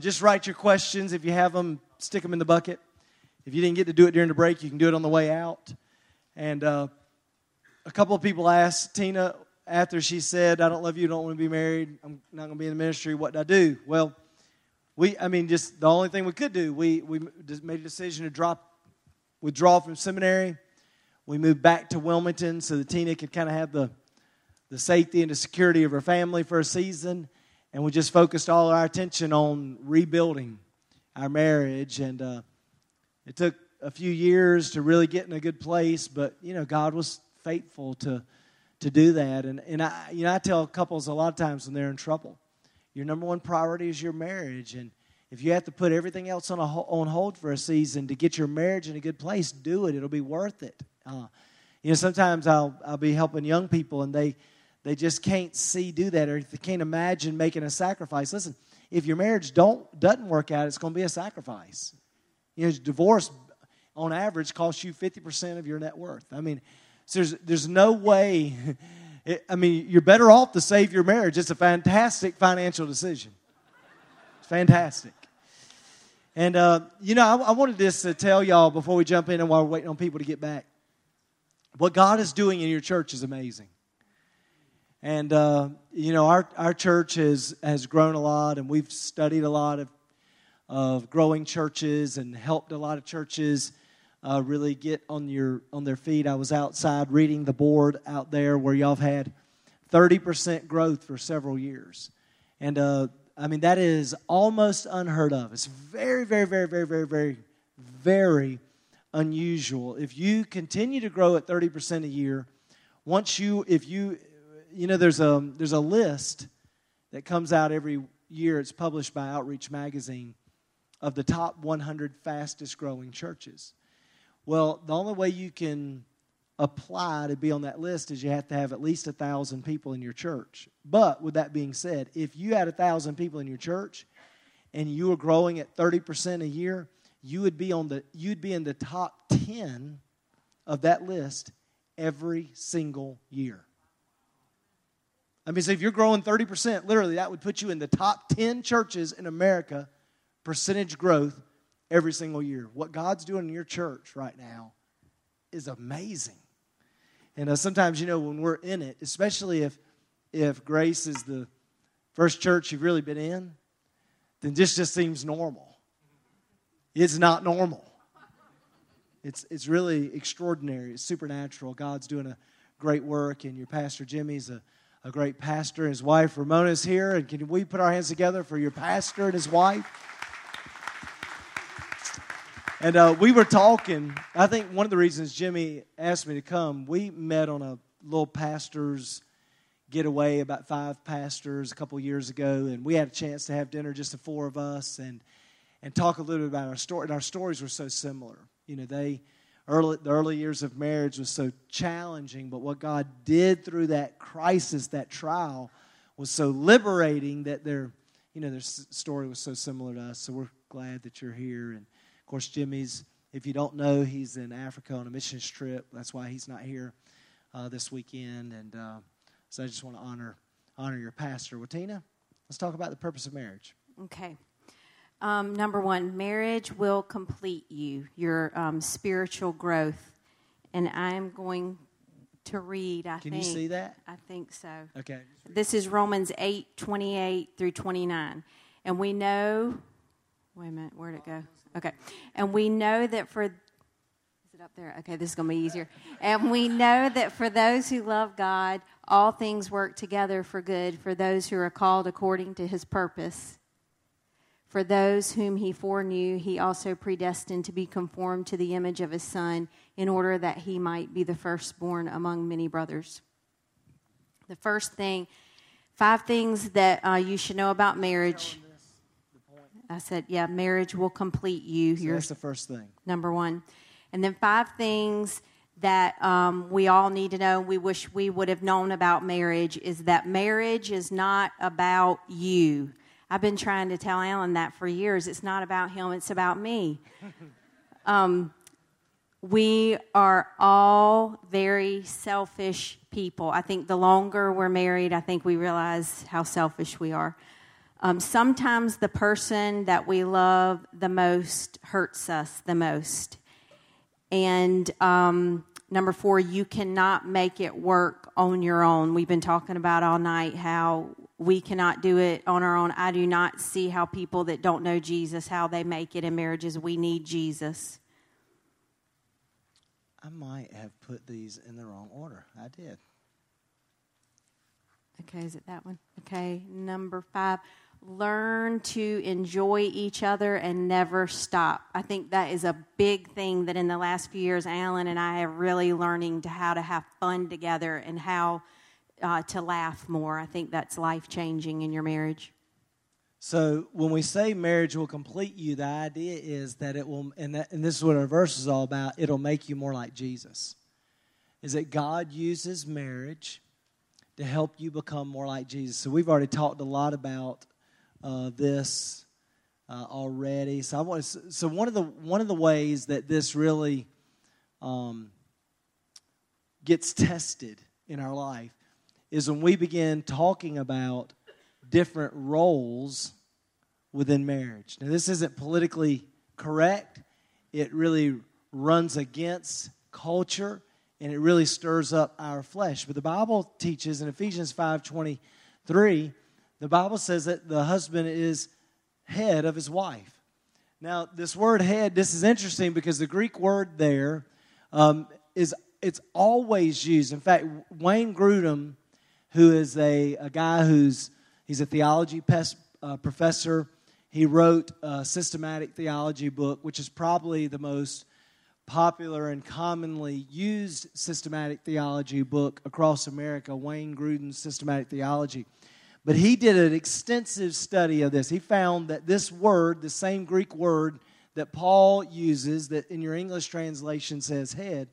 Just write your questions. If you have them, stick them in the bucket. If you didn't get to do it during the break, you can do it on the way out. And a couple of people asked Tina, after she said, I don't love you, don't want to be married, I'm not going to be in the ministry, what do I do? Well, just the only thing we could do, we just made a decision to withdraw from seminary. We moved back to Wilmington so that Tina could kind of have the safety and the security of her family for a season. And we just focused all our attention on rebuilding our marriage. And it took a few years to really get in a good place, but, God was faithful to do that. And I tell couples a lot of times when they're in trouble, your number one priority is your marriage. And if you have to put everything else on hold for a season to get your marriage in a good place, do it. It'll be worth it. Sometimes I'll be helping young people, and they just can't do that, or they can't imagine making a sacrifice. Listen, if your marriage doesn't work out, it's going to be a sacrifice. Divorce, on average, costs you 50% of your net worth. So there's no way. You're better off to save your marriage. It's a fantastic financial decision. It's fantastic. And, I wanted this to tell y'all before we jump in and while we're waiting on people to get back. What God is doing in your church is amazing. And, our church has grown a lot, and we've studied a lot of growing churches and helped a lot of churches really get on their feet. I was outside reading the board out there where y'all have had 30% growth for several years. And, that is almost unheard of. It's very, very, very, very, very, very, very unusual. If you continue to grow at 30% a year, there's a list that comes out every year. It's published by Outreach Magazine of the top 100 fastest growing churches. Well, the only way you can apply to be on that list is you have to have at least 1,000 people in your church. But with that being said, if you had 1,000 people in your church and you were growing at 30% a year, you would be in the top 10 of that list every single year. So if you're growing 30%, literally that would put you in the top 10 churches in America, percentage growth every single year. What God's doing in your church right now is amazing. And sometimes, when we're in it, especially if Grace is the first church you've really been in, then this just seems normal. It's not normal. It's really extraordinary. It's supernatural. God's doing a great work, and your pastor Jimmy's a great pastor. His wife Ramona is here, and can we put our hands together for your pastor and his wife? And we were talking. I think one of the reasons Jimmy asked me to come, we met on a little pastors getaway, about 5 pastors a couple years ago, and we had a chance to have dinner, just the 4 of us, and talk a little bit about our story. And our stories were so similar. The early years of marriage was so challenging, but what God did through that crisis, that trial, was so liberating that their story was so similar to us. So we're glad that you're here. And of course, Jimmy's, if you don't know, he's in Africa on a missions trip. That's why he's not here this weekend. And so I just want to honor your pastor. Well, Tina, let's talk about the purpose of marriage. Okay. Number 1, marriage will complete you, your spiritual growth. And I'm going to read, Can you see that? I think so. Okay. This is Romans 8:28-29. And we know, wait a minute, where'd it go? Okay, and we know that for, is it up there? Okay, this is going to be easier. And we know that for those who love God, all things work together for good, for those who are called according to his purpose. For those whom he foreknew, he also predestined to be conformed to the image of his Son, in order that he might be the firstborn among many brothers. 5 things that you should know about marriage. I said, marriage will complete you. So that's the first thing. Number 1. And then 5 things that we all need to know, we wish we would have known about marriage, is that marriage is not about you. I've been trying to tell Alan that for years. It's not about him. It's about me. We are all very selfish people. I think the longer we're married, I think we realize how selfish we are. Sometimes the person that we love the most hurts us the most. And number four, you cannot make it work on your own. We've been talking about all night how we cannot do it on our own. I do not see how people that don't know Jesus, how they make it in marriages. We need Jesus. I might have put these in the wrong order. I did. Okay, is it that one? Okay, number five. Learn to enjoy each other and never stop. I think that is a big thing that in the last few years, Alan and I are really learning how to have fun together and how to laugh more. I think that's life-changing in your marriage. So when we say marriage will complete you, the idea is that it will, and this is what our verse is all about, it'll make you more like Jesus. Is that God uses marriage to help you become more like Jesus. So we've already talked a lot about this already. So I want to, one of the ways that this really gets tested in our life is when we begin talking about different roles within marriage. Now, this isn't politically correct. It really runs against culture, and it really stirs up our flesh. But the Bible teaches in Ephesians 5:23, the Bible says that the husband is head of his wife. Now, this word head, this is interesting because the Greek word there it's always used. In fact, Wayne Grudem, who is a guy he's a theology professor. He wrote a systematic theology book, which is probably the most popular and commonly used systematic theology book across America, Wayne Gruden's Systematic Theology. But he did an extensive study of this. He found that this word, the same Greek word that Paul uses, that in your English translation says head,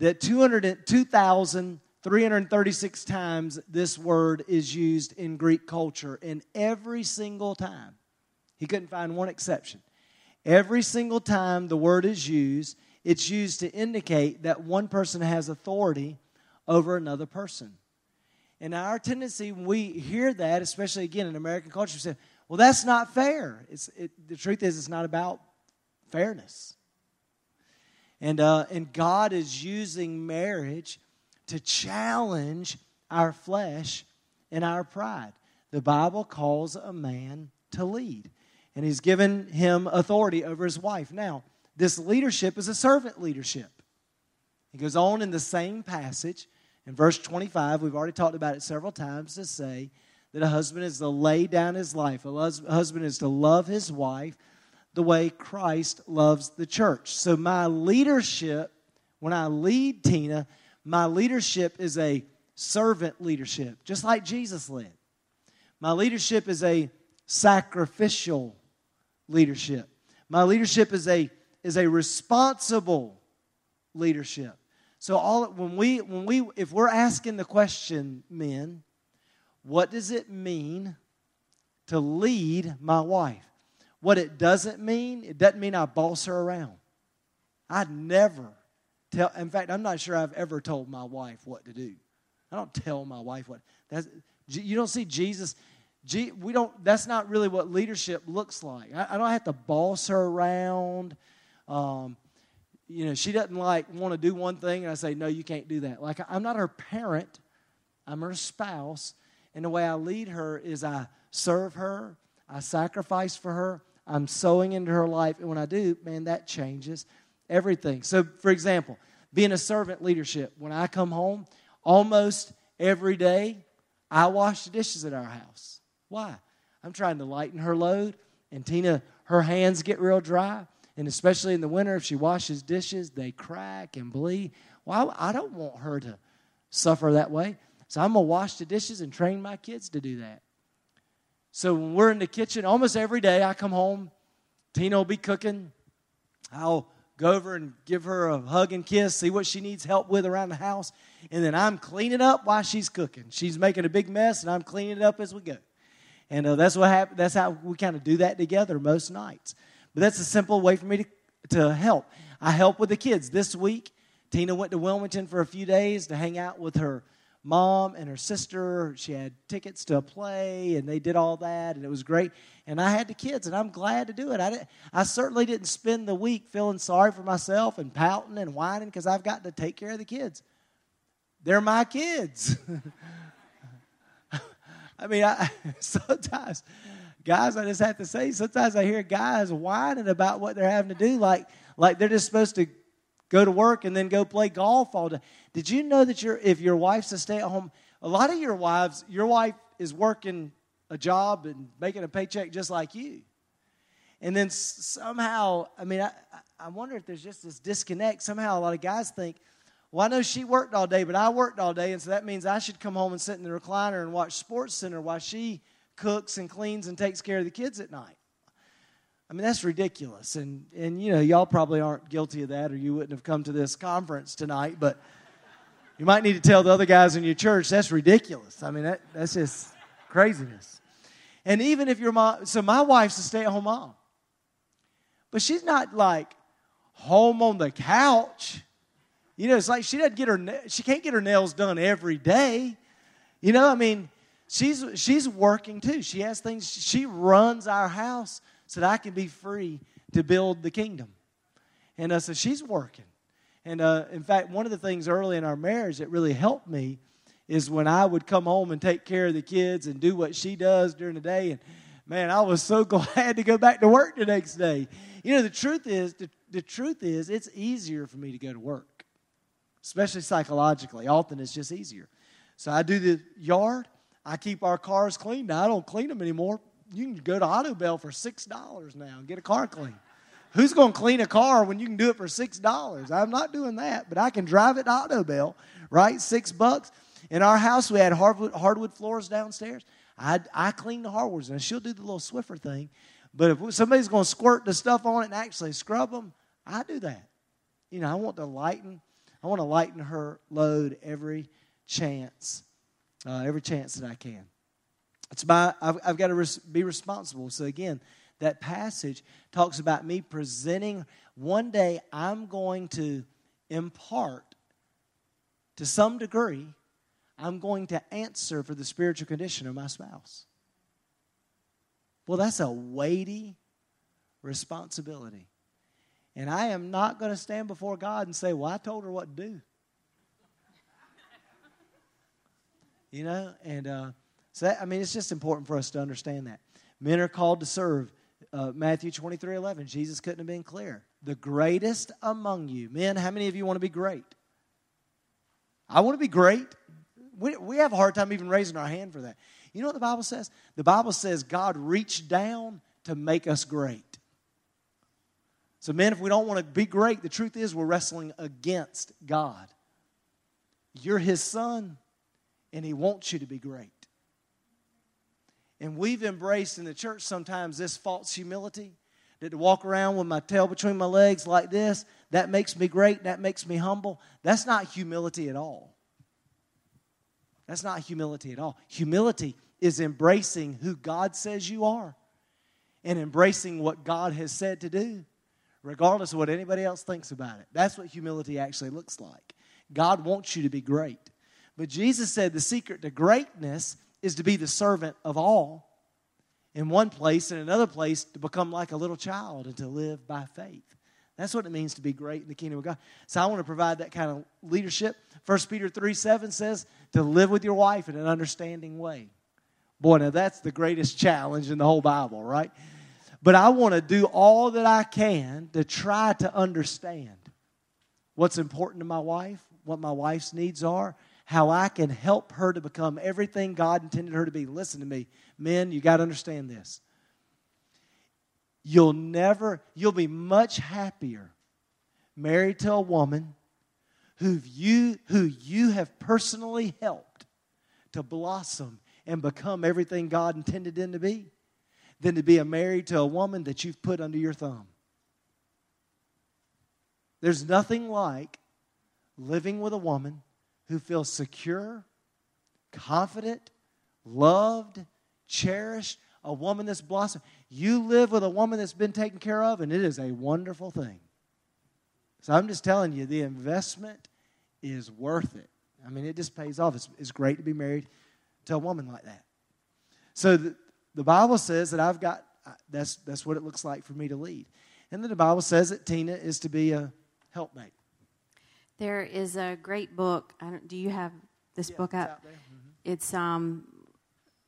that 2,336 times this word is used in Greek culture, and every single time, he couldn't find one exception, every single time the word is used, it's used to indicate that one person has authority over another person. And our tendency, when we hear that, especially again in American culture, we say, well, that's not fair. The truth is, it's not about fairness. And God is using marriage to challenge our flesh and our pride. The Bible calls a man to lead, and he's given him authority over his wife. Now, this leadership is a servant leadership. He goes on in the same passage, in verse 25, we've already talked about it several times, to say that a husband is to lay down his life. A husband is to love his wife the way Christ loves the church. So my leadership, when I lead Tina, my leadership is a servant leadership, just like Jesus led. My leadership is a sacrificial leadership. My leadership is a responsible leadership. So if we're asking the question, men, what does it mean to lead my wife? What it doesn't mean I boss her around. I'd never tell. In fact, I'm not sure I've ever told my wife what to do. I don't tell my wife what. You don't see Jesus. We don't. That's not really what leadership looks like. I don't have to boss her around. She doesn't want to do one thing, and I say, no, you can't do that. I'm not her parent. I'm her spouse, and the way I lead her is I serve her. I sacrifice for her. I'm sowing into her life, and when I do, man, that changes everything. So, for example, being a servant leadership, when I come home, almost every day I wash the dishes at our house. Why? I'm trying to lighten her load, and Tina, her hands get real dry, and especially in the winter, if she washes dishes, they crack and bleed. Well, I don't want her to suffer that way, so I'm going to wash the dishes and train my kids to do that. So when we're in the kitchen, almost every day I come home, Tina will be cooking, I'll go over and give her a hug and kiss, see what she needs help with around the house, and then I'm cleaning up while she's cooking. She's making a big mess, and I'm cleaning it up as we go. And that's what happened. That's how we kind of do that together most nights. But that's a simple way for me to help. I help with the kids. This week, Tina went to Wilmington for a few days to hang out with her mom and her sister. She had tickets to a play, and they did all that, and it was great. And I had the kids, and I'm glad to do it. I certainly didn't spend the week feeling sorry for myself and pouting and whining because I've got to take care of the kids. They're my kids. I mean, sometimes, guys, I just have to say, sometimes I hear guys whining about what they're having to do, like they're just supposed to go to work and then go play golf all day. Did you know that if your wife's a stay-at-home, a lot of your wife is working a job and making a paycheck just like you. And then somehow, I mean, I wonder if there's just this disconnect. Somehow a lot of guys think, well, I know she worked all day, but I worked all day, and so that means I should come home and sit in the recliner and watch Sports Center while she cooks and cleans and takes care of the kids at night. I mean, that's ridiculous, and you know, y'all probably aren't guilty of that, or you wouldn't have come to this conference tonight, but you might need to tell the other guys in your church, that's ridiculous. I mean, that's just craziness. And even if your mom, so my wife's a stay-at-home mom, but she's not like home on the couch. You know, it's like she can't get her nails done every day. You know, I mean, she's working too. She has things. She runs our house so that I can be free to build the kingdom. And so she's working. And in fact, one of the things early in our marriage that really helped me is when I would come home and take care of the kids and do what she does during the day. And man, I was so glad to go back to work the next day. You know, the truth is, it's easier for me to go to work. Especially psychologically. Often it's just easier. So I do the yard. I keep our cars clean. Now, I don't clean them anymore. You can go to Auto Bell for $6 now and get a car clean. Who's going to clean a car when you can do it for $6? I'm not doing that, but I can drive it to Auto Bell, right? $6. In our house, we had hardwood floors downstairs. I clean the hardwoods, and she'll do the little Swiffer thing. But if somebody's going to squirt the stuff on it and actually scrub them, I do that. You know, I want to lighten her load every chance that I can. I've got to be responsible. So again, that passage talks about me presenting. One day I'm going to impart, to some degree, I'm going to answer for the spiritual condition of my spouse. Well, that's a weighty responsibility. And I am not going to stand before God and say, well, I told her what to do. You know, and it's just important for us to understand that. Men are called to serve. Matthew 23:11, Jesus couldn't have been clearer. The greatest among you. Men, how many of you want to be great? I want to be great. We have a hard time even raising our hand for that. You know what the Bible says? The Bible says God reached down to make us great. So men, if we don't want to be great, the truth is we're wrestling against God. You're His son, and He wants you to be great. And we've embraced in the church sometimes this false humility that to walk around with my tail between my legs like this, that makes me great, that makes me humble. That's not humility at all. That's not humility at all. Humility is embracing who God says you are and embracing what God has said to do, regardless of what anybody else thinks about it. That's what humility actually looks like. God wants you to be great. But Jesus said the secret to greatness is to be the servant of all in one place and another place, to become like a little child and to live by faith. That's what it means to be great in the kingdom of God. So I want to provide that kind of leadership. First Peter 3:7 says to live with your wife in an understanding way. Boy, now that's the greatest challenge in the whole Bible, right? But I want to do all that I can to try to understand what's important to my wife, what my wife's needs are, how I can help her to become everything God intended her to be. Listen to me. Men, you got to understand this. You'll be much happier married to a woman who you have personally helped to blossom and become everything God intended them to be, than to be married to a woman that you've put under your thumb. There's nothing like living with a woman who feels secure, confident, loved, cherished, a woman that's blossomed. You live with a woman that's been taken care of, and it is a wonderful thing. So I'm just telling you, the investment is worth it. I mean, it just pays off. It's great to be married to a woman like that. So the Bible says that I've got, that's what it looks like for me to lead. And then the Bible says that Tina is to be a helpmate. There is a great book. Do you have this book up? Mm-hmm. It's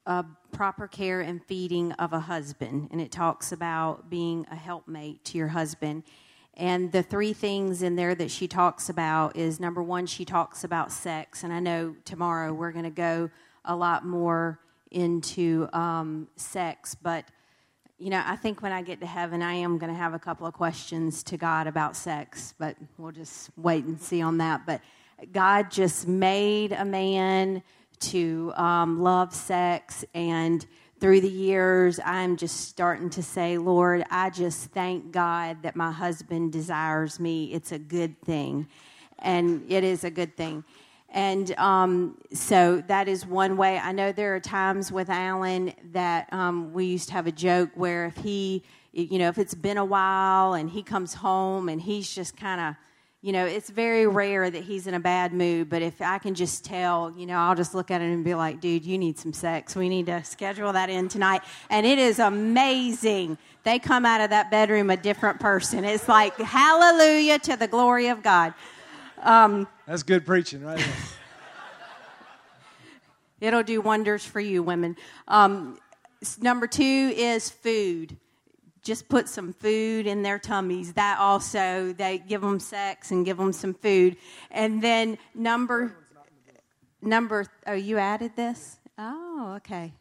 a proper care and feeding of a husband. And it talks about being a helpmate to your husband. And the three things in there that she talks about is, number one, she talks about sex. And I know tomorrow we're going to go a lot more into sex. But, you know, I think when I get to heaven, I am going to have a couple of questions to God about sex. But we'll just wait and see on that. But God just made a man to love sex. And through the years, I'm just starting to say, Lord, I just thank God that my husband desires me. It's a good thing. And it is a good thing. And so that is one way. I know there are times with Alan that we used to have a joke where if he, you know, if it's been a while and he comes home and he's just kind of, you know, it's very rare that he's in a bad mood, but if I can just tell, you know, I'll just look at him and be like, dude, you need some sex. We need to schedule that in tonight. And it is amazing. They come out of that bedroom a different person. It's like, hallelujah to the glory of God. That's good preaching, right? It'll do wonders for you, women. Number two is food. Just put some food in their tummies. That also, they give them sex and give them some food. And then number, oh, you added this? Oh, okay.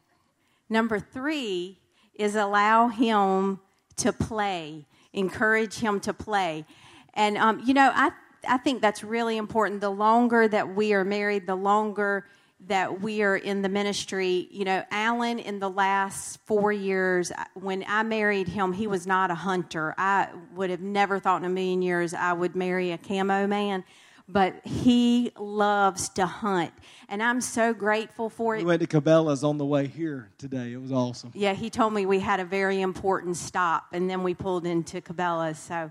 Number three is allow him to play. Encourage him to play. And, you know, I think that's really important. The longer that we are married, the longer that we are in the ministry. You know, Alan, in the last 4 years, when I married him, he was not a hunter. I would have never thought in a million years I would marry a camo man, but he loves to hunt, and I'm so grateful for it. We went to Cabela's on the way here today. It was awesome. Yeah, he told me we had a very important stop, and then we pulled into Cabela's. So,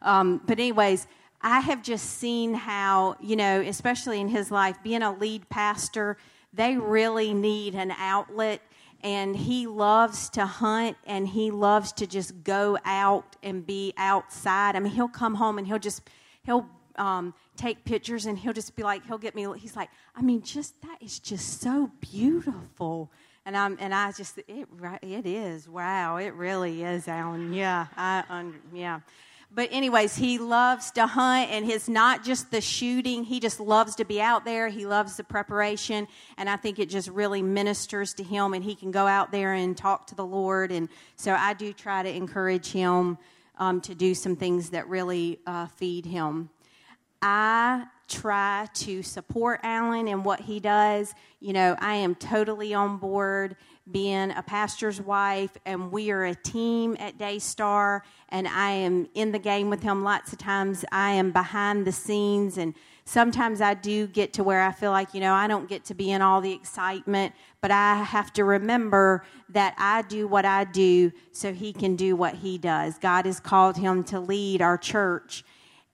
but anyways, I have just seen how, you know, especially in his life, being a lead pastor, they really need an outlet, and he loves to hunt, and he loves to just go out and be outside. I mean, he'll come home, and he'll take pictures, and he'll just be like, he'll get me, he's like, I mean, just, that is just so beautiful. And I just, it is, wow, it really is, Alan, yeah, yeah. But anyways, he loves to hunt, and it's not just the shooting. He just loves to be out there. He loves the preparation, and I think it just really ministers to him, and he can go out there and talk to the Lord. And so I do try to encourage him to do some things that really feed him. I try to support Alan in what he does. You know, I am totally on board being a pastor's wife, and we are a team at Daystar, and I am in the game with him. Lots of times I am behind the scenes, and sometimes I do get to where I feel like, you know, I don't get to be in all the excitement, but I have to remember that I do what I do so he can do what he does. God has called him to lead our church,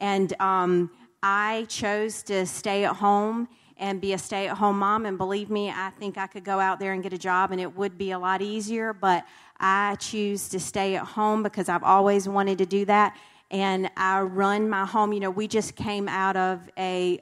and I chose to stay at home and be a stay-at-home mom, and believe me, I think I could go out there and get a job, and it would be a lot easier, but I choose to stay at home because I've always wanted to do that, and I run my home. You know, we just came out of a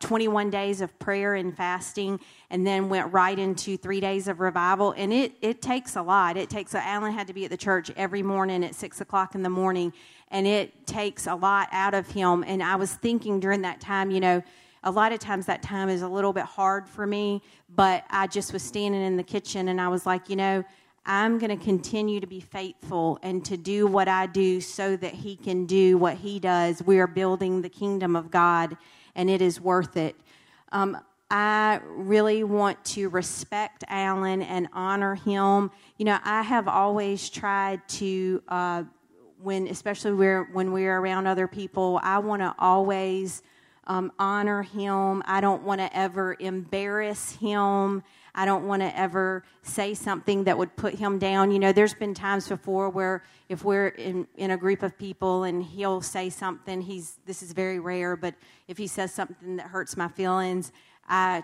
21 days of prayer and fasting, and then went right into 3 days of revival, and it takes a lot. It takes, Alan had to be at the church every morning at 6 o'clock in the morning, and it takes a lot out of him, and I was thinking during that time, you know, a lot of times that time is a little bit hard for me, but I just was standing in the kitchen, and I was like, you know, I'm going to continue to be faithful and to do what I do so that he can do what he does. We are building the kingdom of God, and it is worth it. I really want to respect Alan and honor him. You know, I have always tried to, when we're around other people, I want to always honor him. I don't want to ever embarrass him. I don't want to ever say something that would put him down. You know, there's been times before where if we're in a group of people and he'll say something, this is very rare, but if he says something that hurts my feelings, I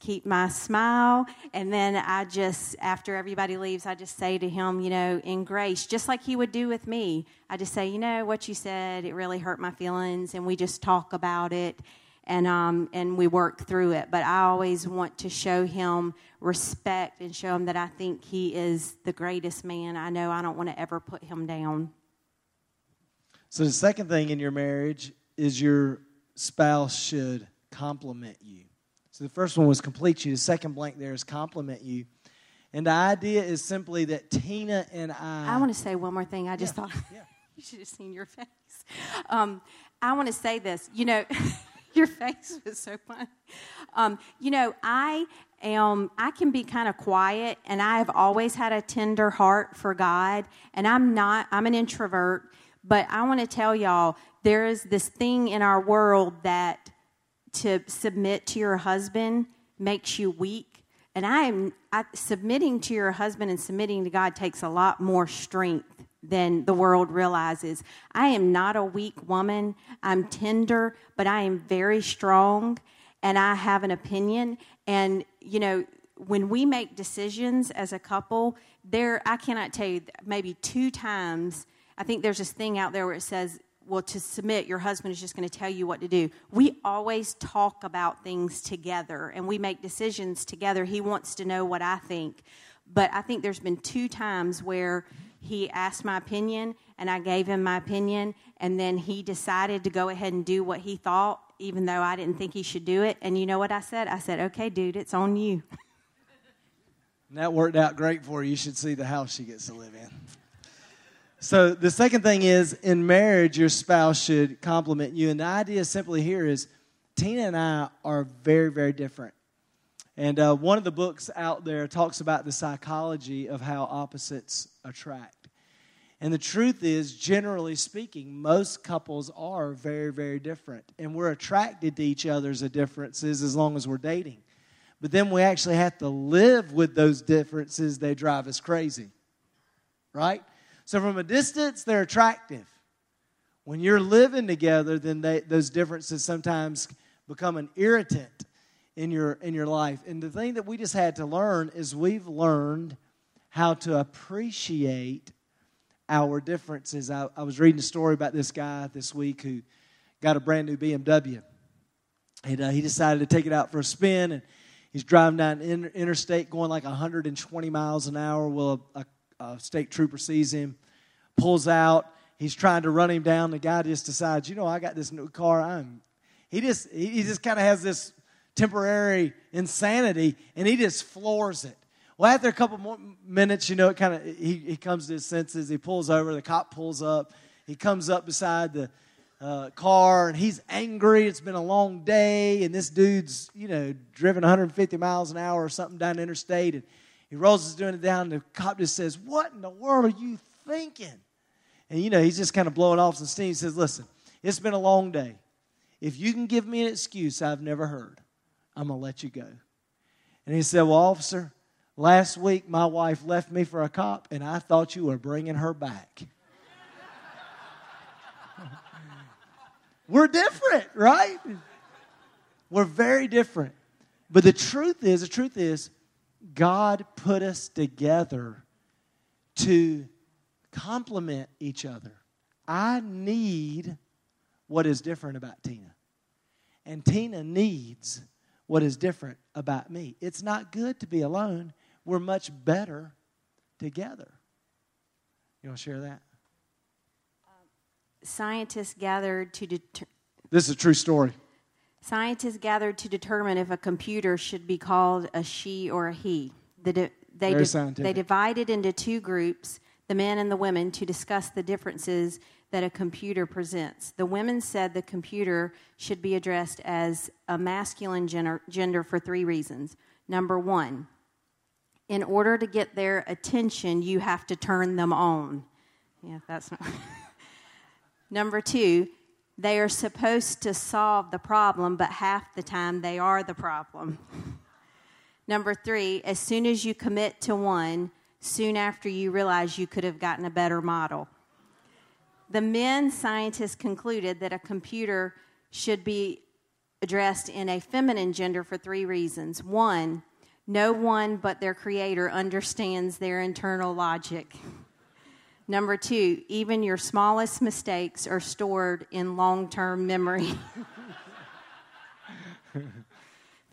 keep my smile, and then I just, after everybody leaves, I just say to him, you know, in grace, just like he would do with me, I just say, you know, what you said, it really hurt my feelings, and we just talk about it, and we work through it. But I always want to show him respect and show him that I think he is the greatest man. I know I don't want to ever put him down. So the second thing in your marriage is your spouse should compliment you. So the first one was complete you. The second blank there is compliment you. And the idea is simply that Tina and I want to say one more thing. I just thought you should have seen your face. I want to say this. You know, your face was so funny. You know, I can be kind of quiet, and I have always had a tender heart for God. And I'm an introvert. But I want to tell y'all, there is this thing in our world that to submit to your husband makes you weak. And submitting to your husband and submitting to God takes a lot more strength than the world realizes. I am not a weak woman. I'm tender, but I am very strong, and I have an opinion. And, you know, when we make decisions as a couple, I cannot tell you, maybe 2 times, I think there's this thing out there where it says, well, to submit, your husband is just going to tell you what to do. We always talk about things together, and we make decisions together. He wants to know what I think. But I think there's been 2 times where he asked my opinion, and I gave him my opinion, and then he decided to go ahead and do what he thought, even though I didn't think he should do it. And you know what I said? I said, okay, dude, it's on you. And that worked out great for you. You should see the house she gets to live in. So the second thing is, in marriage, your spouse should compliment you. And the idea simply here is Tina and I are very, very different. And one of the books out there talks about the psychology of how opposites attract. And the truth is, generally speaking, most couples are very, very different. And we're attracted to each other's differences as long as we're dating. But then we actually have to live with those differences. They drive us crazy, right? So from a distance, they're attractive. When you're living together, then those differences sometimes become an irritant in your life. And the thing that we just had to learn is we've learned how to appreciate our differences. I was reading a story about this guy this week who got a brand new BMW. And he decided to take it out for a spin. And he's driving down an interstate going like 120 miles an hour. Well, a state trooper sees him, pulls out. He's trying to run him down. The guy just decides, you know, I got this new car. He just kind of has this temporary insanity, and he just floors it. Well, after a couple more minutes, you know, it kind of he comes to his senses. He pulls over. The cop pulls up. He comes up beside the car, and he's angry. It's been a long day, and this dude's, you know, driven 150 miles an hour or something down the interstate, and he rolls his doing it down, and the cop just says, what in the world are you thinking? And, you know, he's just kind of blowing off some steam. He says, listen, it's been a long day. If you can give me an excuse I've never heard, I'm going to let you go. And he said, well, officer, last week my wife left me for a cop, and I thought you were bringing her back. We're different, right? We're very different. But the truth is, God put us together to complement each other. I need what is different about Tina. And Tina needs what is different about me. It's not good to be alone. We're much better together. You want to share that? Scientists gathered to This is a true story. Scientists gathered to determine if a computer should be called a she or a he. They divided into 2 groups, the men and the women, to discuss the differences that a computer presents. The women said the computer should be addressed as a masculine gender for 3 reasons. Number 1, in order to get their attention, you have to turn them on. Yeah, that's not... Number 2... they are supposed to solve the problem, but half the time they are the problem. Number 3, as soon as you commit to one, soon after you realize you could have gotten a better model. The men scientists concluded that a computer should be addressed in a feminine gender for three reasons. One, no one but their creator understands their internal logic. Number two, even your smallest mistakes are stored in long-term memory.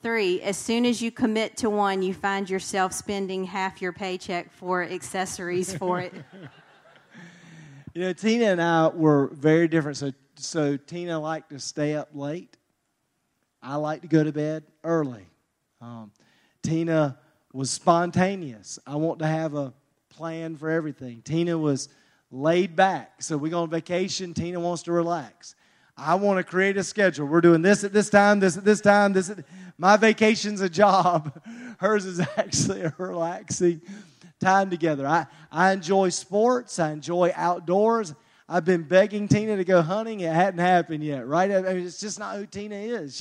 Three, as soon as you commit to one, you find yourself spending half your paycheck for accessories for it. You know, Tina and I were very different. So Tina liked to stay up late. I liked to go to bed early. Tina was spontaneous. I want to have a plan for everything. Tina was laid back. So we go on vacation. Tina wants to relax. I want to create a schedule. We're doing this at this time, this at this time. My vacation's a job. Hers is actually a relaxing time together. I enjoy sports. I enjoy outdoors. I've been begging Tina to go hunting. It hadn't happened yet, right? I mean, it's just not who Tina is.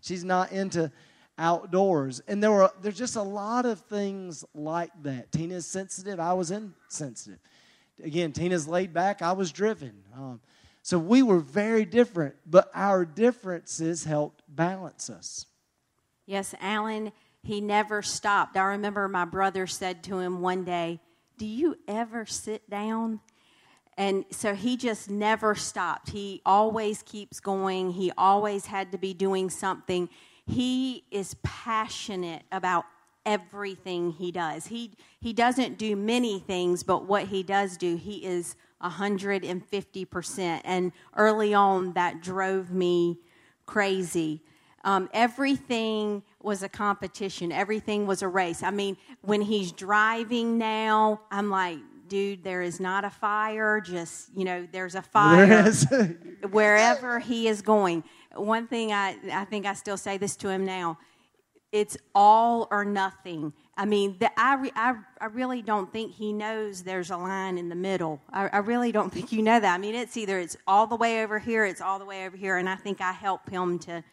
She's not into outdoors. And there's just a lot of things like that. Tina's sensitive. I was insensitive. Again, Tina's laid back. I was driven. So we were very different, but our differences helped balance us. Yes, Alan, he never stopped. I remember my brother said to him one day, "Do you ever sit down?" And so he just never stopped. He always keeps going. He always had to be doing something. He is passionate about everything he does. He doesn't do many things, but what he does do, he is 150%. And early on, that drove me crazy. Everything was a competition. Everything was a race. I mean, when he's driving now, I'm like, dude, there is not a fire. Just, there's a fire wherever he is going. One thing, I think I still say this to him now, it's all or nothing. I mean, I really don't think he knows there's a line in the middle. I really don't think you know that. I mean, it's all the way over here, it's all the way over here, and I think I help him to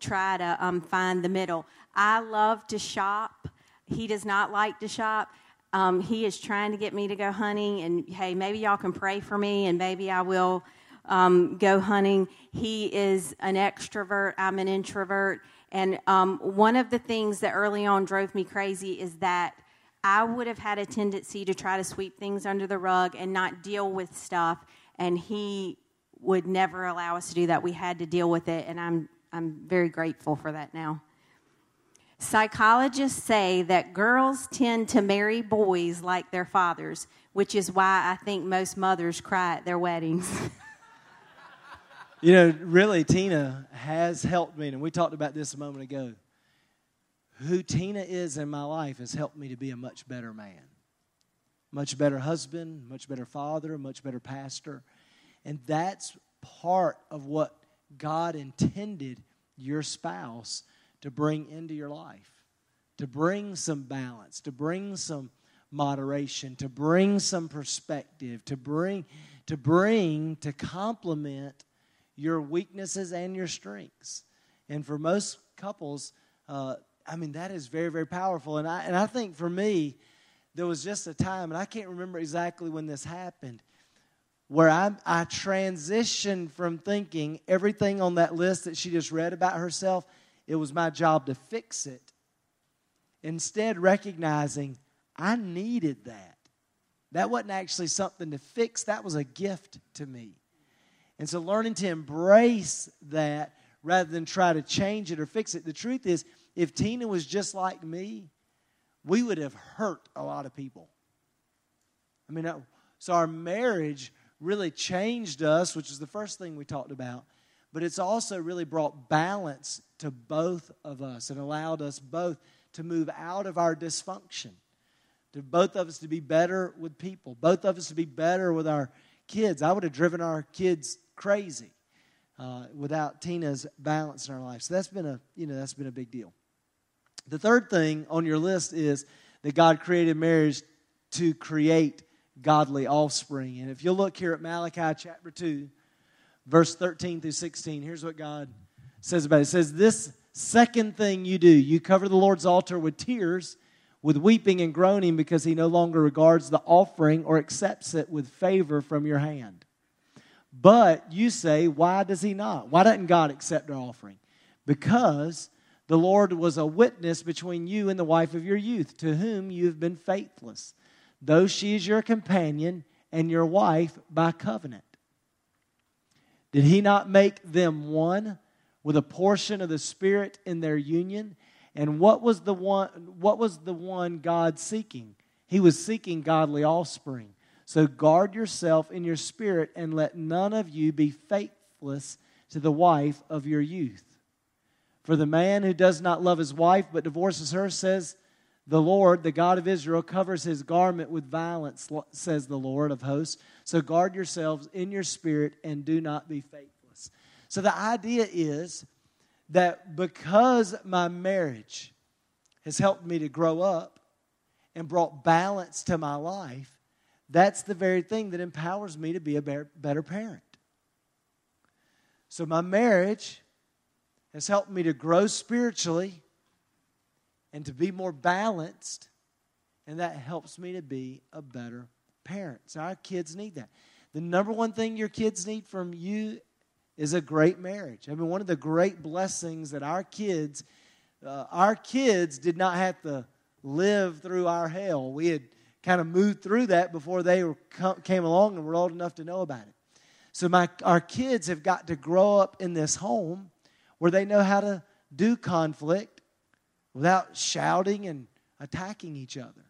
try to find the middle. I love to shop. He does not like to shop. He is trying to get me to go hunting, and hey, maybe y'all can pray for me, and maybe I will go hunting. He is an extrovert. I'm an introvert. And one of the things that early on drove me crazy is that I would have had a tendency to try to sweep things under the rug and not deal with stuff, and he would never allow us to do that. We had to deal with it, and I'm very grateful for that now. Psychologists say that girls tend to marry boys like their fathers, which is why I think most mothers cry at their weddings. Really, Tina has helped me, and we talked about this a moment ago. Who Tina is in my life has helped me to be a much better man, much better husband, much better father, much better pastor. And that's part of what God intended your spouse to bring into your life, to bring some balance, to bring some moderation, to bring some perspective, to complement your weaknesses and your strengths. And for most couples, that is very, very powerful. And I think for me, there was just a time, and I can't remember exactly when this happened, where I transitioned from thinking everything on that list that she just read about herself, it was my job to fix it. Instead, recognizing I needed that. That wasn't actually something to fix. That was a gift to me. And so learning to embrace that rather than try to change it or fix it. The truth is, if Tina was just like me, we would have hurt a lot of people. So our marriage really changed us, which is the first thing we talked about. But it's also really brought balance to both of us and allowed us both to move out of our dysfunction, to both of us to be better with people, both of us to be better with our kids. I would have driven our kids crazy without Tina's balance in our life. So that's been a big deal. The third thing on your list is that God created marriage to create godly offspring. And if you'll look here at Malachi chapter 2, verse 13 through 16, here's what God says about it. It says, "This second thing you do, you cover the Lord's altar with tears, with weeping and groaning, because he no longer regards the offering or accepts it with favor from your hand. But you say, why does he not? Why doesn't God accept our offering? because the Lord was a witness between you and the wife of your youth, to whom you have been faithless, though she is your companion and your wife by covenant. Did he not make them one with a portion of the Spirit in their union? And what was the one God seeking? He was seeking godly offspring. So guard yourself in your spirit, and let none of you be faithless to the wife of your youth. For the man who does not love his wife but divorces her, says the Lord, the God of Israel, covers his garment with violence, says the Lord of hosts. So guard yourselves in your spirit and do not be faithless. So the idea is that because my marriage has helped me to grow up and brought balance to my life, that's the very thing that empowers me to be a better parent. So my marriage has helped me to grow spiritually and to be more balanced, and that helps me to be a better parent. So our kids need that. The number one thing your kids need from you is a great marriage. I mean, one of the great blessings that our kids did not have to live through our hell. We had kind of moved through that before they came along and were old enough to know about it. So our kids have got to grow up in this home where they know how to do conflict without shouting and attacking each other,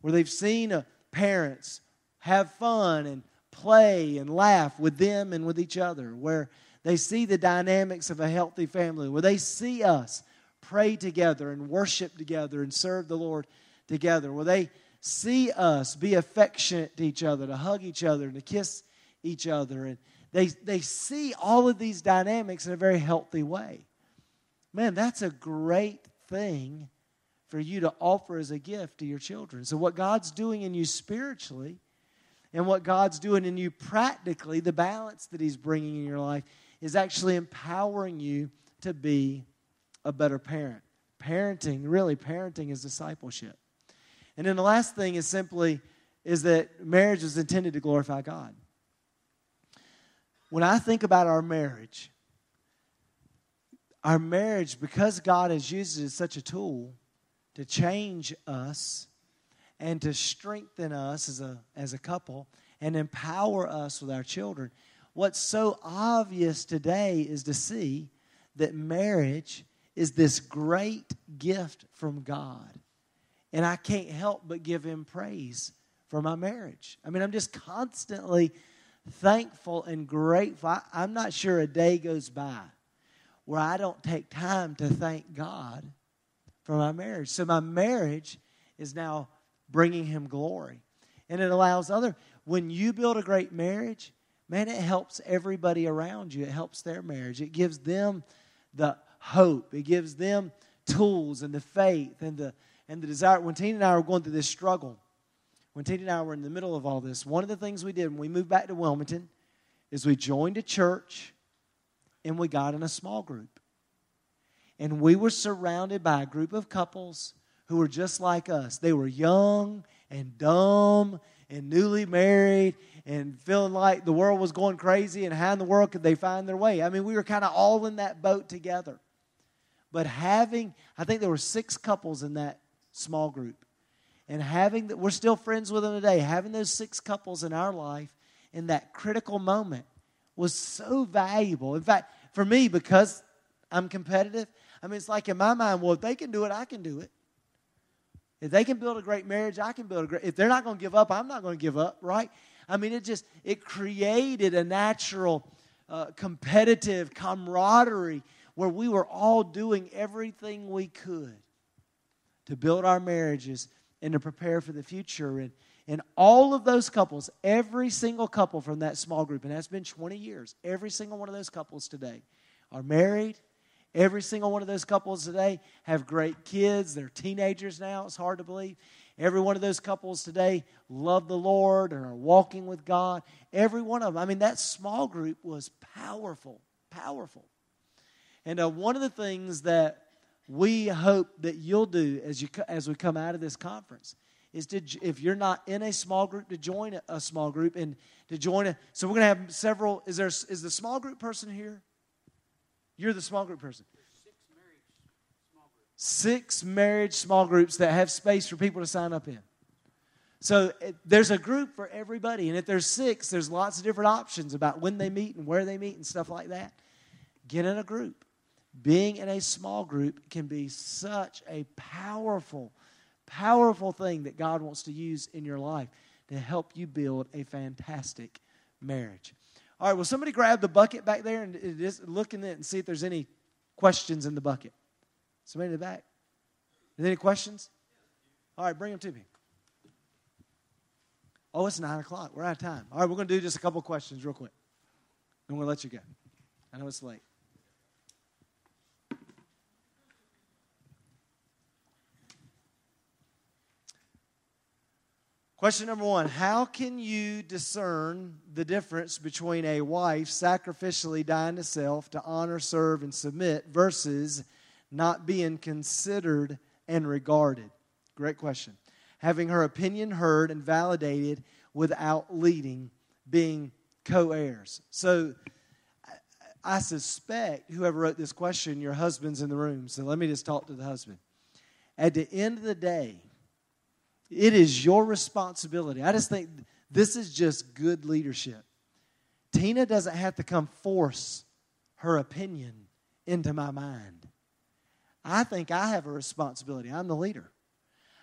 where they've seen parents have fun and play and laugh with them and with each other, where they see the dynamics of a healthy family, where they see us pray together and worship together and serve the Lord together, where they see us be affectionate to each other, to hug each other and to kiss each other. And they see all of these dynamics in a very healthy way. Man, that's a great thing for you to offer as a gift to your children. So what God's doing in you spiritually and what God's doing in you practically, the balance that he's bringing in your life, is actually empowering you to be a better parent. Parenting is discipleship. And then the last thing is that marriage is intended to glorify God. When I think about our marriage, because God has used it as such a tool to change us and to strengthen us as a couple and empower us with our children, what's so obvious today is to see that marriage is this great gift from God. And I can't help but give him praise for my marriage. I mean, I'm just constantly thankful and grateful. I'm not sure a day goes by where I don't take time to thank God for my marriage. So my marriage is now bringing him glory. And it allows when you build a great marriage, man, it helps everybody around you. It helps their marriage. It gives them the hope. It gives them tools and the faith and the desire. When Tina and I were going through this struggle, when Tina and I were in the middle of all this, one of the things we did when we moved back to Wilmington is we joined a church and we got in a small group. And we were surrounded by a group of couples who were just like us. They were young and dumb and newly married and feeling like the world was going crazy and how in the world could they find their way. I mean, we were kind of all in that boat together. But I think there were 6 couples in that small group. And we're still friends with them today. Having those 6 couples in our life in that critical moment was so valuable. In fact, for me, because I'm competitive, I mean, it's like in my mind, well, if they can do it, I can do it. If they can build a great marriage, I can build a great... If they're not going to give up, I'm not going to give up, right? I mean, it created a natural, competitive camaraderie where we were all doing everything we could to build our marriages and to prepare for the future. And all of those couples, every single couple from that small group, and that's been 20 years, every single one of those couples today are married. Every single one of those couples today have great kids. They're teenagers now. It's hard to believe. Every one of those couples today love the Lord and are walking with God. Every one of them. I mean, that small group was powerful, powerful. And one of the things that we hope that you'll do as we come out of this conference is if you're not in a small group, to join a small group and to join a. So we're going to have several. Is the small group person here? You're the small group person. 6 marriage small groups that have space for people to sign up in. So there's a group for everybody. And if there's 6, there's lots of different options about when they meet and where they meet and stuff like that. Get in a group. Being in a small group can be such a powerful, powerful thing that God wants to use in your life to help you build a fantastic marriage. All right, will somebody grab the bucket back there and just look in it and see if there's any questions in the bucket? Somebody in the back? Is there any questions? All right, bring them to me. Oh, it's 9 o'clock. We're out of time. All right, we're going to do just a couple questions real quick. I'm going to let you go. I know it's late. Question number 1, how can you discern the difference between a wife sacrificially dying to self to honor, serve, and submit versus not being considered and regarded? Great question. Having her opinion heard and validated without leading, being co-heirs. So I suspect whoever wrote this question, your husband's in the room. So let me just talk to the husband. At the end of the day, it is your responsibility. I just think this is just good leadership. Tina doesn't have to come force her opinion into my mind. I think I have a responsibility. I'm the leader.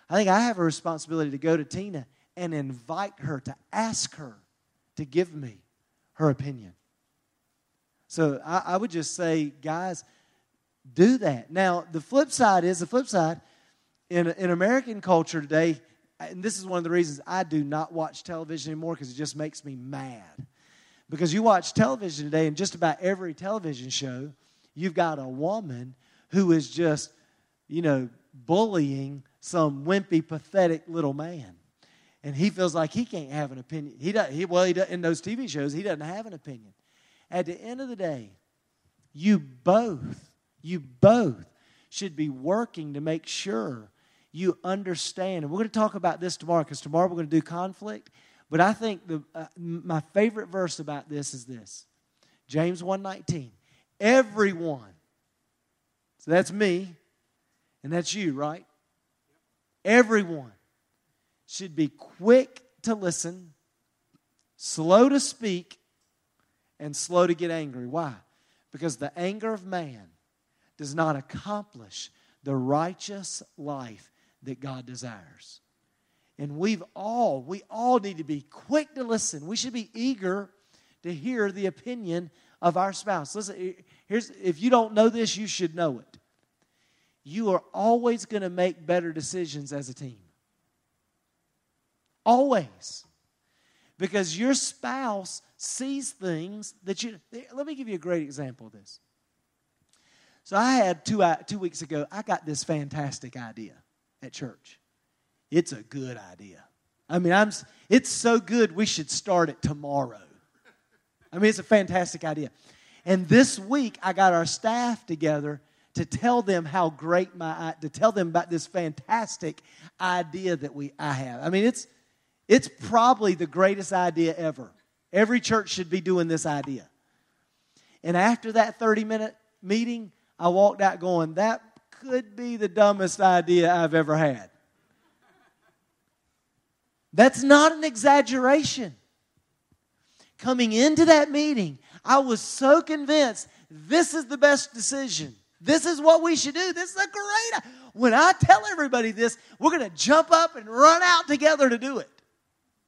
I think I have a responsibility to go to Tina and invite her, to ask her to give me her opinion. So I would just say, guys, do that. Now, the flip side, in American culture today, and this is one of the reasons I do not watch television anymore, because it just makes me mad. Because you watch television today, and just about every television show, you've got a woman who is just, bullying some wimpy, pathetic little man. And he feels like he can't have an opinion. In those TV shows, he doesn't have an opinion. At the end of the day, you both should be working to make sure you understand. And we're going to talk about this tomorrow, because tomorrow we're going to do conflict. But I think my favorite verse about this is this. James 1:19. Everyone. So that's me, and that's you, right? Everyone should be quick to listen, slow to speak, and slow to get angry. Why? Because the anger of man does not accomplish the righteous life that God desires. And we all need to be quick to listen. We should be eager to hear the opinion of our spouse. Listen, if you don't know this, you should know it. You are always going to make better decisions as a team. Always. Because your spouse sees things that you... Let me give you a great example of this. So I had 2 weeks ago, I got this fantastic idea at church. It's a good idea. It's so good we should start it tomorrow. It's a fantastic idea. And this week I got our staff together to tell them to tell them about this fantastic idea that I have. It's probably the greatest idea ever. Every church should be doing this idea. And after that 30-minute meeting, I walked out going, that could be the dumbest idea I've ever had. That's not an exaggeration. Coming into that meeting, I was so convinced this is the best decision. This is what we should do. This is a great idea. When I tell everybody this, we're going to jump up and run out together to do it.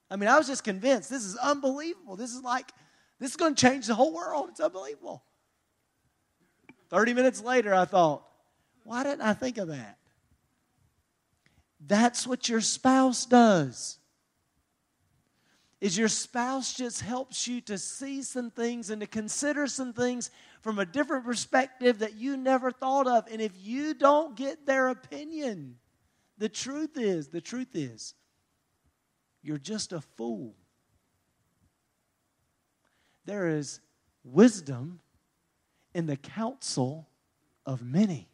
I was just convinced this is unbelievable. This is going to change the whole world. It's unbelievable. 30 minutes later, I thought, why didn't I think of that? That's what your spouse does. Is your spouse just helps you to see some things and to consider some things from a different perspective that you never thought of. And if you don't get their opinion, the truth is, you're just a fool. There is wisdom in the counsel of many.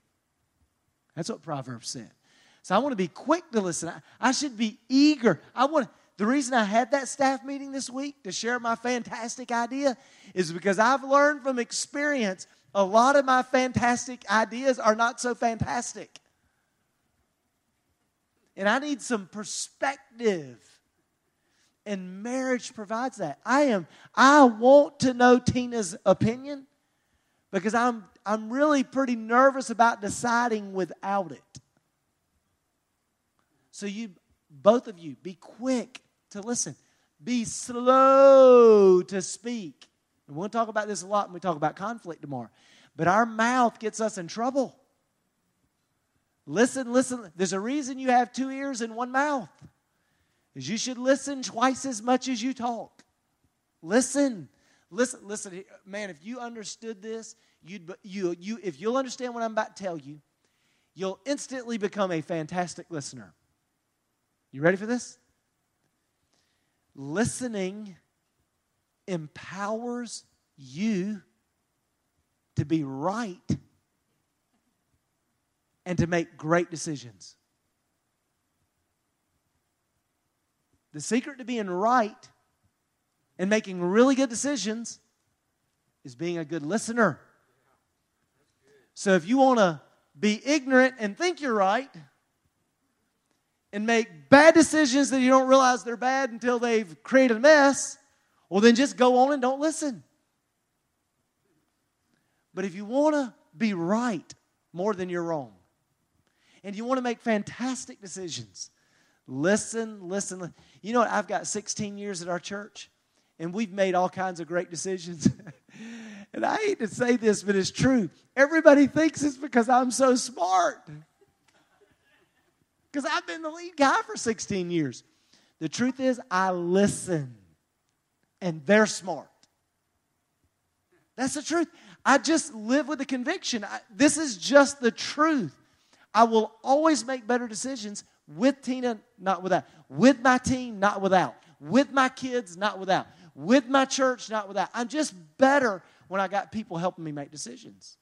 That's what Proverbs said. So I want to be quick to listen. I should be eager. The reason I had that staff meeting this week to share my fantastic idea is because I've learned from experience a lot of my fantastic ideas are not so fantastic. and I need some perspective. And marriage provides that. I want to know Tina's opinion because I'm really pretty nervous about deciding without it. So you, both of you, be quick to listen. Be slow to speak. And we'll talk about this a lot when we talk about conflict tomorrow. But our mouth gets us in trouble. Listen. There's a reason you have two ears and one mouth. Is you should listen twice as much as you talk. Listen. Man, if you understood this, if you'll understand what I'm about to tell you, you'll instantly become a fantastic listener. You ready for this? Listening empowers you to be right and to make great decisions. The secret to being right and making really good decisions is being a good listener. So if you want to be ignorant and think you're right and make bad decisions that you don't realize they're bad until they've created a mess, well, then just go on and don't listen. But if you want to be right more than you're wrong, and you want to make fantastic decisions, listen. You know what? I've got 16 years at our church, and we've made all kinds of great decisions. And I hate to say this, but it's true. Everybody thinks it's because I'm so smart. Because I've been the lead guy for 16 years. The truth is, I listen, and they're smart. That's the truth. I just live with the conviction. This is just the truth. I will always make better decisions with Tina, not without. With my team, not without. With my kids, not without. With my church, not without. I'm just better when I got people helping me make decisions.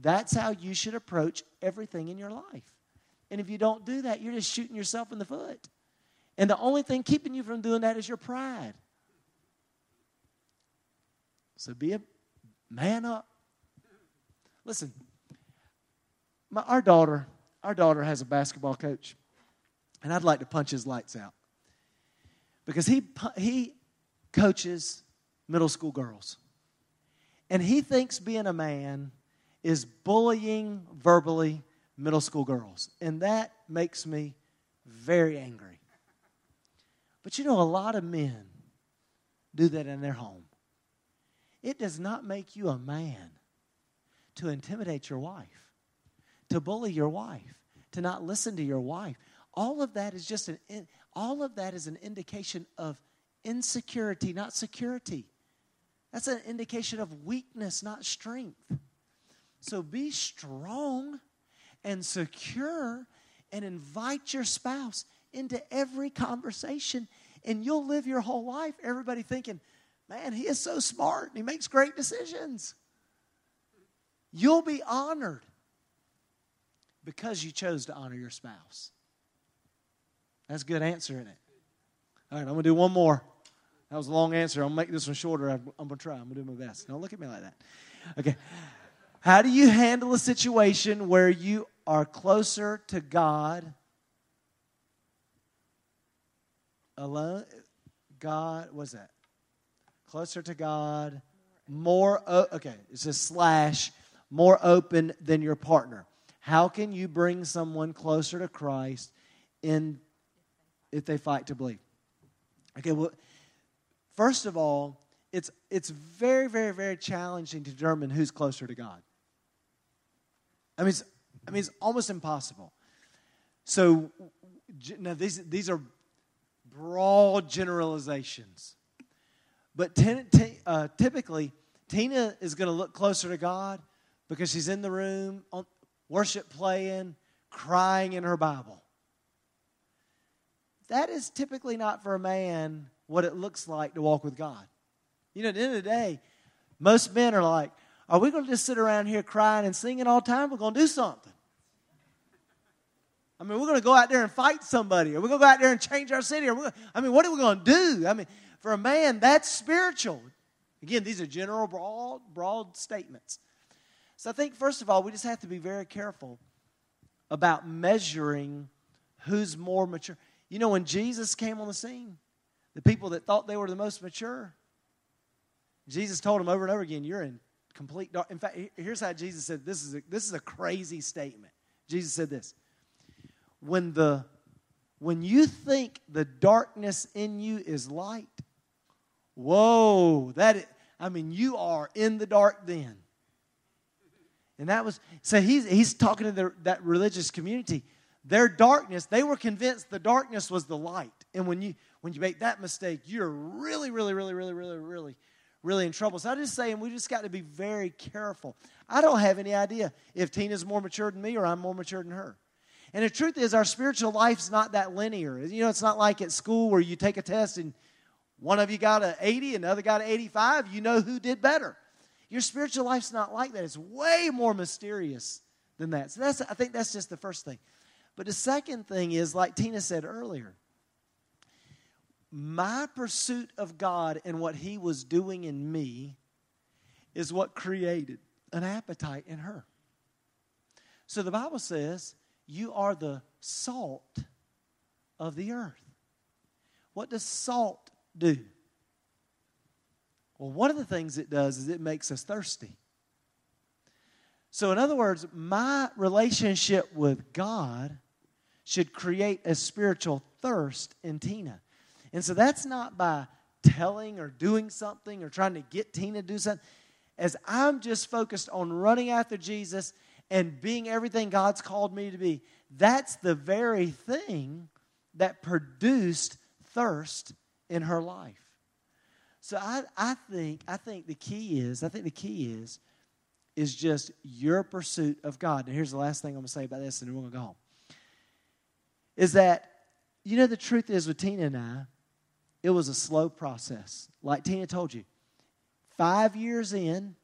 That's how you should approach everything in your life. And if you don't do that, you're just shooting yourself in the foot. And the only thing keeping you from doing that is your pride. So be a man up. Listen. Our daughter has a basketball coach, and I'd like to punch his lights out because he coaches middle school girls, and he thinks being a man is bullying verbally middle school girls, and that makes me very angry. But you know, a lot of men do that in their home. It does not make you a man to intimidate your wife, to bully your wife, to not listen to your wife. All of that is just an indication of insecurity, not security. That's an indication of weakness, not strength. So be strong and secure and invite your spouse into every conversation, and you'll live your whole life everybody thinking, man, he is so smart and he makes great decisions. You'll be honored because you chose to honor your spouse. That's a good answer, isn't it? All right, I'm going to do one more. That was a long answer. I'm going to make this one shorter. I'm going to try. I'm going to do my best. Don't look at me like that. Okay. How do you handle a situation where you are closer to God alone? What's that? Closer to God, more open than your partner. How can you bring someone closer to Christ if they fight to believe? Okay, well, first of all, it's very, very, very challenging to determine who's closer to God. I mean, it's almost impossible. So, now these are broad generalizations. But typically, Tina is going to look closer to God because she's in the room on worship playing, crying in her Bible. That is typically not for a man what it looks like to walk with God. You know, at the end of the day, most men are like, are we going to just sit around here crying and singing all the time? We're going to do something. I mean, we're going to go out there and fight somebody. Or we're going to go out there and change our city. What are we going to do? I mean, for a man, that's spiritual. Again, these are general, broad statements. So I think, first of all, we just have to be very careful about measuring Who's more mature? You know, when Jesus came on the scene, the people that thought they were the most mature, Jesus told them over and over again, you're in complete dark. In fact, here's how Jesus said, this is a crazy statement. Jesus said this, when you think the darkness in you is light, whoa, you are in the dark then. And that was, so he's talking to that religious community. Their darkness, they were convinced the darkness was the light. And when you make that mistake, you're really, really, really, really, really, really, really in trouble. So I'm just saying, we just got to be very careful. I don't have any idea if Tina's more mature than me or I'm more mature than her. And the truth is, our spiritual life's not that linear. You know, it's not like at school where you take a test and one of you got an 80 and the other got an 85. You know who did better. Your spiritual life's not like that. It's way more mysterious than that. So I think that's just the first thing. But the second thing is, like Tina said earlier, my pursuit of God and what He was doing in me is what created an appetite in her. So the Bible says, you are the salt of the earth. What does salt do? Well, one of the things it does is it makes us thirsty. So in other words, my relationship with God should create a spiritual thirst in Tina. And so that's not by telling or doing something or trying to get Tina to do something. As I'm just focused on running after Jesus and being everything God's called me to be, that's the very thing that produced thirst in her life. So I think the key is just your pursuit of God. And here's the last thing I'm going to say about this, and then we're going to go home. Is that, you know, the truth is with Tina and I, it was a slow process. Like Tina told you, 5 years in,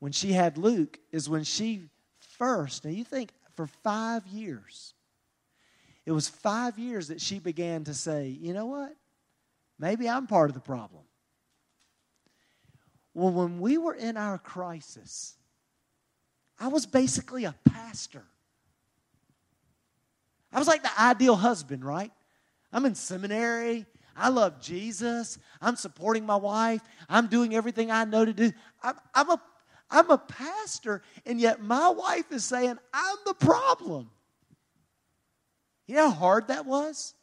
when she had Luke, is when she first, now you think for 5 years, it was 5 years that she began to say, you know what? Maybe I'm part of the problem. Well, when we were in our crisis, I was basically a pastor. I was like the ideal husband, right? I'm in seminary. I love Jesus. I'm supporting my wife. I'm doing everything I know to do. I'm a pastor, and yet my wife is saying, I'm the problem. You know how hard that was?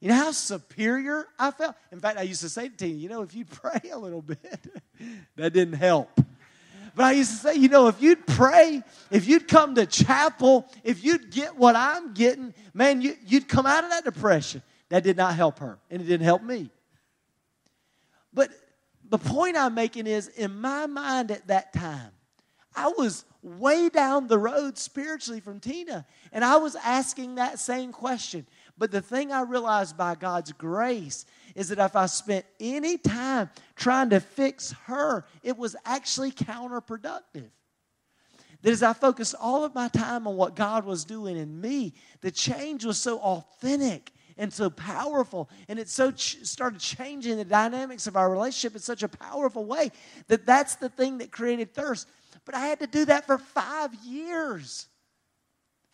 You know how superior I felt? In fact, I used to say to Tina, you know, if you'd pray a little bit, that didn't help. But I used to say, you know, if you'd pray, if you'd come to chapel, if you'd get what I'm getting, man, you'd come out of that depression. That did not help her, and it didn't help me. But the point I'm making is, in my mind at that time, I was way down the road spiritually from Tina, and I was asking that same question. But the thing I realized by God's grace is that if I spent any time trying to fix her, it was actually counterproductive. That as I focused all of my time on what God was doing in me, the change was so authentic and so powerful, and it so started changing the dynamics of our relationship in such a powerful way that that's the thing that created thirst. But I had to do that for 5 years.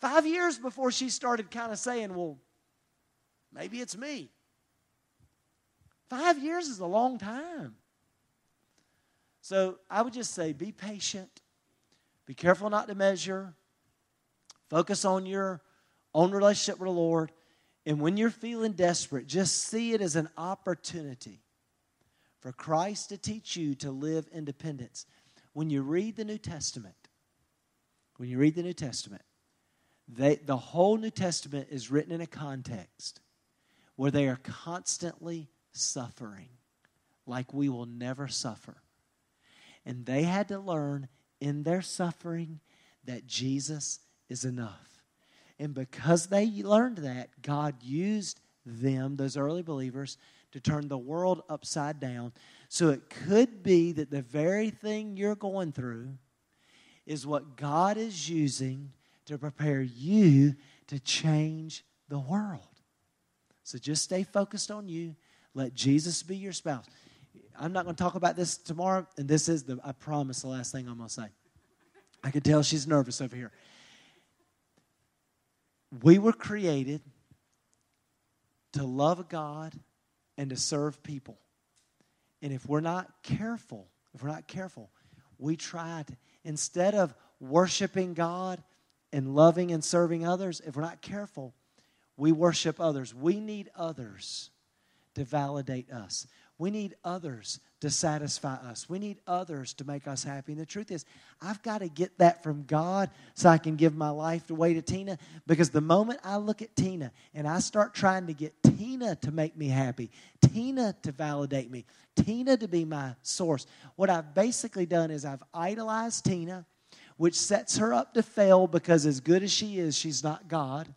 5 years before she started kind of saying, well, maybe it's me. 5 years is a long time. So I would just say, be patient. Be careful not to measure. Focus on your own relationship with the Lord. And when you're feeling desperate, just see it as an opportunity for Christ to teach you to live independence. When you read the New Testament, the whole New Testament is written in a context where they are constantly suffering like we will never suffer. And they had to learn in their suffering that Jesus is enough. And because they learned that, God used them, those early believers, to turn the world upside down. So it could be that the very thing you're going through is what God is using to prepare you to change the world. So just stay focused on you. Let Jesus be your spouse. I'm not going to talk about this tomorrow, and this is, I promise, the last thing I'm going to say. I can tell she's nervous over here. We were created to love God and to serve people. And if we're not careful, we try to, instead of worshiping God and loving and serving others, if we're not careful, we worship others. We need others to validate us. We need others to satisfy us. We need others to make us happy. And the truth is, I've got to get that from God so I can give my life away to Tina. Because the moment I look at Tina and I start trying to get Tina to make me happy, Tina to validate me, Tina to be my source, what I've basically done is I've idolized Tina, which sets her up to fail because as good as she is, she's not God.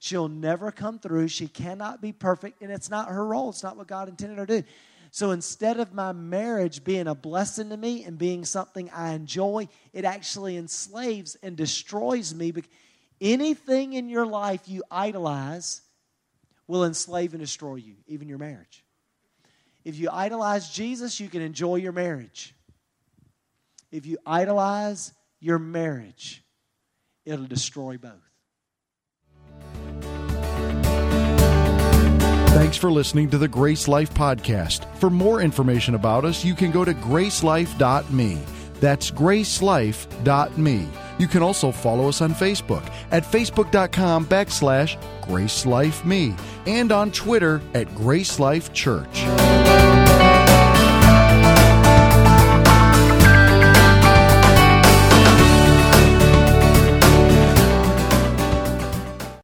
She'll never come through. She cannot be perfect. And it's not her role. It's not what God intended her to do. So instead of my marriage being a blessing to me and being something I enjoy, it actually enslaves and destroys me. Anything in your life you idolize will enslave and destroy you, even your marriage. If you idolize Jesus, you can enjoy your marriage. If you idolize your marriage, it'll destroy both. Thanks for listening to the Grace Life Podcast. For more information about us, you can go to gracelife.me. That's gracelife.me. You can also follow us on Facebook at facebook.com/GraceLifeMe and on Twitter at GraceLife Church.